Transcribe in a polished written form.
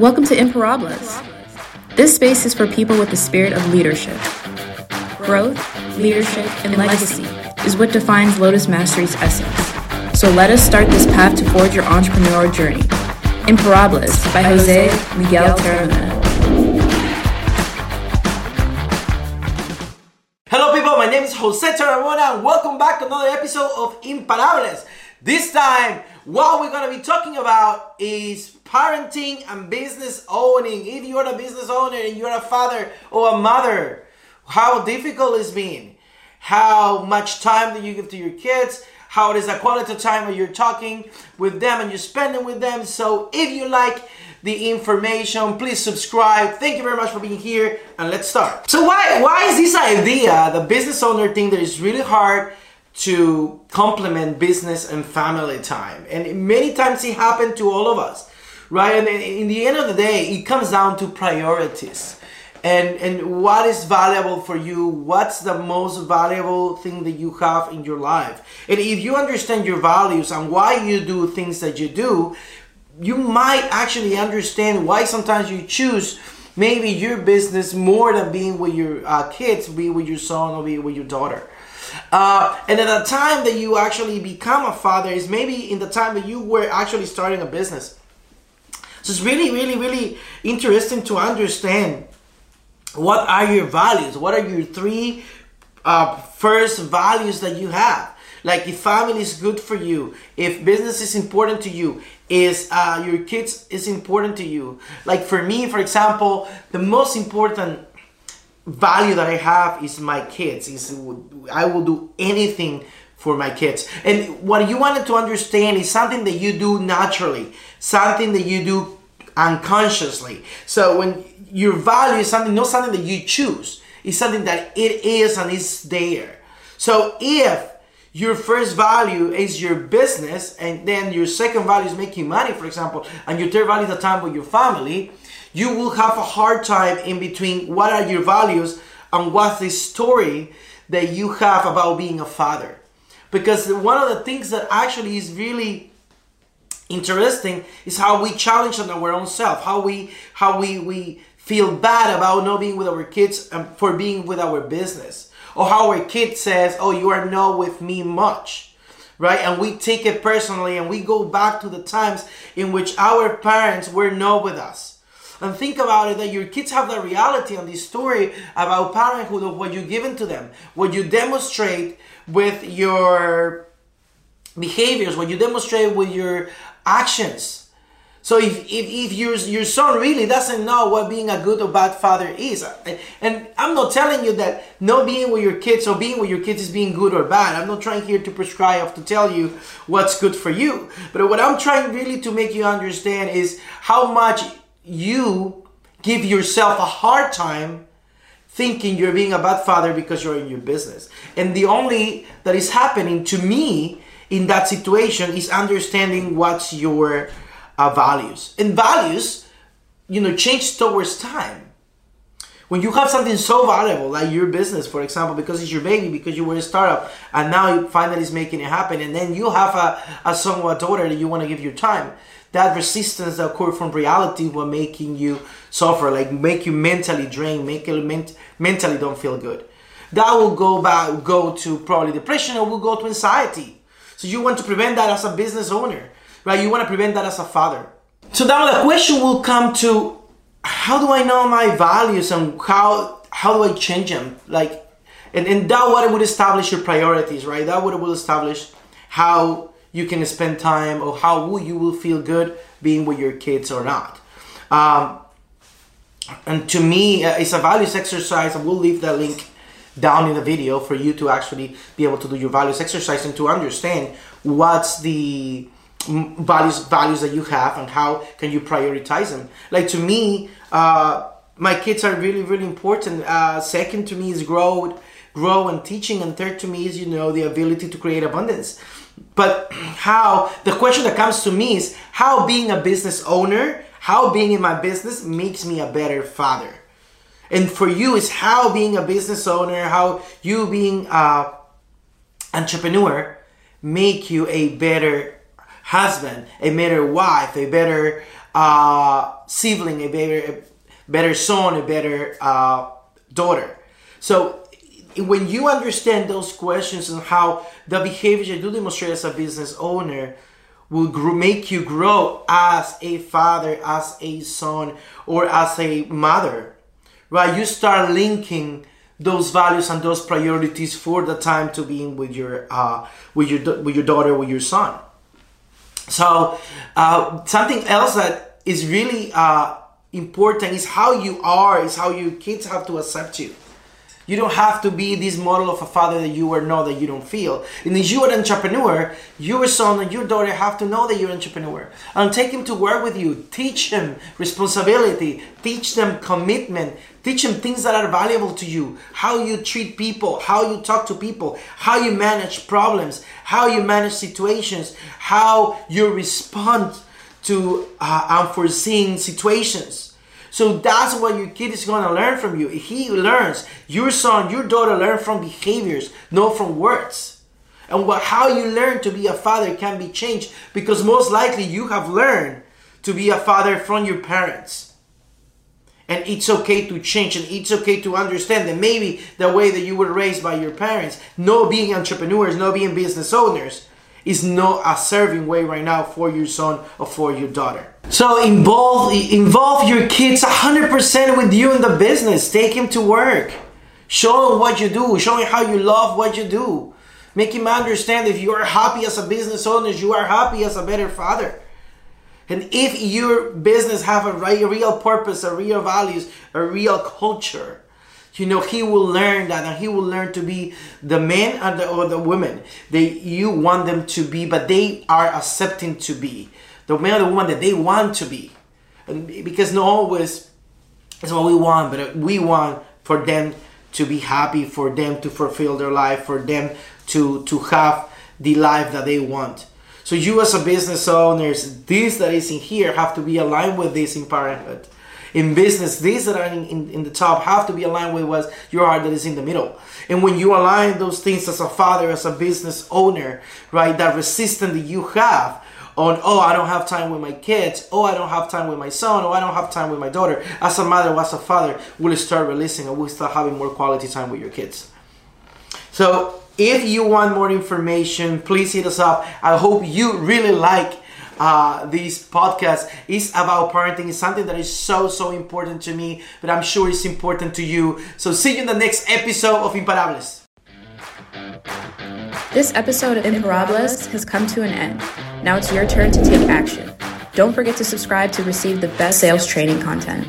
Welcome to Imparables. This space is for people with the spirit of leadership. Growth, leadership, and legacy is what defines Lotus Mastery's essence. So let us start this path to forge your entrepreneurial journey. Imparables by Jose Miguel Tarragona. Hello people, my name is Jose Tarragona and welcome back to another episode of Imparables. This time, what we're going to be talking about is parenting and business owning. If you're a business owner and you're a father or a mother, how difficult it's been, how much time do you give to your kids, how it is a quality of time where you're talking with them and you're spending with them. So if you like the information, please subscribe. Thank you very much for being here and let's start. So why is this idea, the business owner thing, that is really hard to complement business and family time? And many times it happened to all of us, right? And in the end of the day, it comes down to priorities and what is valuable for you, what's the most valuable thing that you have in your life. And if you understand your values and why you do things that you do, you might actually understand why sometimes you choose maybe your business more than being with your kids, be with your son or be with your daughter. And at the time that you actually become a father is maybe in the time that you were actually starting a business. So it's really, really, really interesting to understand what are your values, what are your three first values that you have. Like if family is good for you, if business is important to you, is your kids is important to you. Like for me, for example, the most important value that I have is my kids. I will do anything for my kids. And what you wanted to understand is something that you do naturally, something that you do unconsciously. So when your value is something, not something that you choose, it's something that it is and it's there. So if your first value is your business and then your second value is making money, for example, and your third value is the time with your family, you will have a hard time in between what are your values and what's the story that you have about being a father. Because one of the things that actually is really interesting is how we challenge on our own self, how we feel bad about not being with our kids for being with our business, or how our kid says, oh, you are not with me much. Right? And we take it personally and we go back to the times in which our parents were not with us. And think about it, that your kids have the reality and the story about parenthood, of what you're giving to them, what you demonstrate with your behaviors, what you demonstrate with your actions. So if your son really doesn't know what being a good or bad father is, and I'm not telling you that not being with your kids or being with your kids is being good or bad. I'm not trying here to prescribe, to tell you what's good for you. But what I'm trying really to make you understand is how much you give yourself a hard time thinking you're being a bad father because you're in your business. And the only that is happening to me in that situation is understanding what's your values. And values, you know, change towards time. When you have something so valuable like your business, for example, because it's your baby, because you were a startup and now you finally is making it happen, and then you have a son or a daughter that you want to give your time, that resistance that occurred from reality will making you suffer, like make you mentally drained, make you mentally don't feel good. That will go to probably depression, or will go to anxiety. So you want to prevent that as a business owner, right? You want to prevent that as a father. So now the question will come to, how do I know my values and how do I change them? Like, and that what would establish your priorities, right? That what will establish how you can spend time, or how you will feel good being with your kids or not. And to me, it's a values exercise. I will leave that link down in the video for you to actually be able to do your values exercise and to understand what's the values that you have and how can you prioritize them. Like to me, my kids are really, really important. Second to me is grow and teaching, and third to me is, you know, the ability to create abundance. But how, the question that comes to me is how being a business owner, how being in my business makes me a better father. And for you is how being a business owner, how you being an entrepreneur make you a better husband, a better wife, a better sibling, a better son, a better daughter. So when you understand those questions and how the behavior you demonstrate as a business owner will make you grow as a father, as a son, or as a mother, right? You start linking those values and those priorities for the time to being with your daughter, with your son. So something else that is really important is how you are, is how your kids have to accept you. You don't have to be this model of a father that you are not, that you don't feel. And if you are an entrepreneur, your son and your daughter have to know that you're an entrepreneur. And take him to work with you. Teach him responsibility. Teach them commitment. Teach him things that are valuable to you. How you treat people. How you talk to people. How you manage problems. How you manage situations. How you respond to unforeseen situations. So that's what your kid is going to learn from you. He learns. Your son, your daughter learn from behaviors, not from words. And how you learn to be a father can be changed, because most likely you have learned to be a father from your parents. And it's okay to change, and it's okay to understand that maybe the way that you were raised by your parents, not being entrepreneurs, not being business owners, is not a serving way right now for your son or for your daughter. So involve your kids 100% with you in the business. Take him to work. Show him what you do. Show him how you love what you do. Make him understand if you are happy as a business owner, you are happy as a better father. And if your business have a real purpose, a real values, a real culture, you know, he will learn that, and he will learn to be the man or the woman that you want them to be, but they are accepting to be. The man or the woman that they want to be. And because not always is what we want, but we want for them to be happy, for them to fulfill their life, for them to have the life that they want. So you as a business owners, this that is in here have to be aligned with this in parenthood. In business, these that are in the top have to be aligned with what your heart that is in the middle. And when you align those things as a father, as a business owner, right, that resistance that you have on, oh, I don't have time with my kids, oh, I don't have time with my son, oh, I don't have time with my daughter, as a mother, as a father, will start releasing and will start having more quality time with your kids. So if you want more information, please hit us up. I hope you really like this podcast. Is about parenting. Is something that is so important to me, but I'm sure it's important to you. So see you in the next episode of Imparables. This episode of Imparables has come to an end. Now it's your turn to take action. Don't forget to subscribe to receive the best sales training content.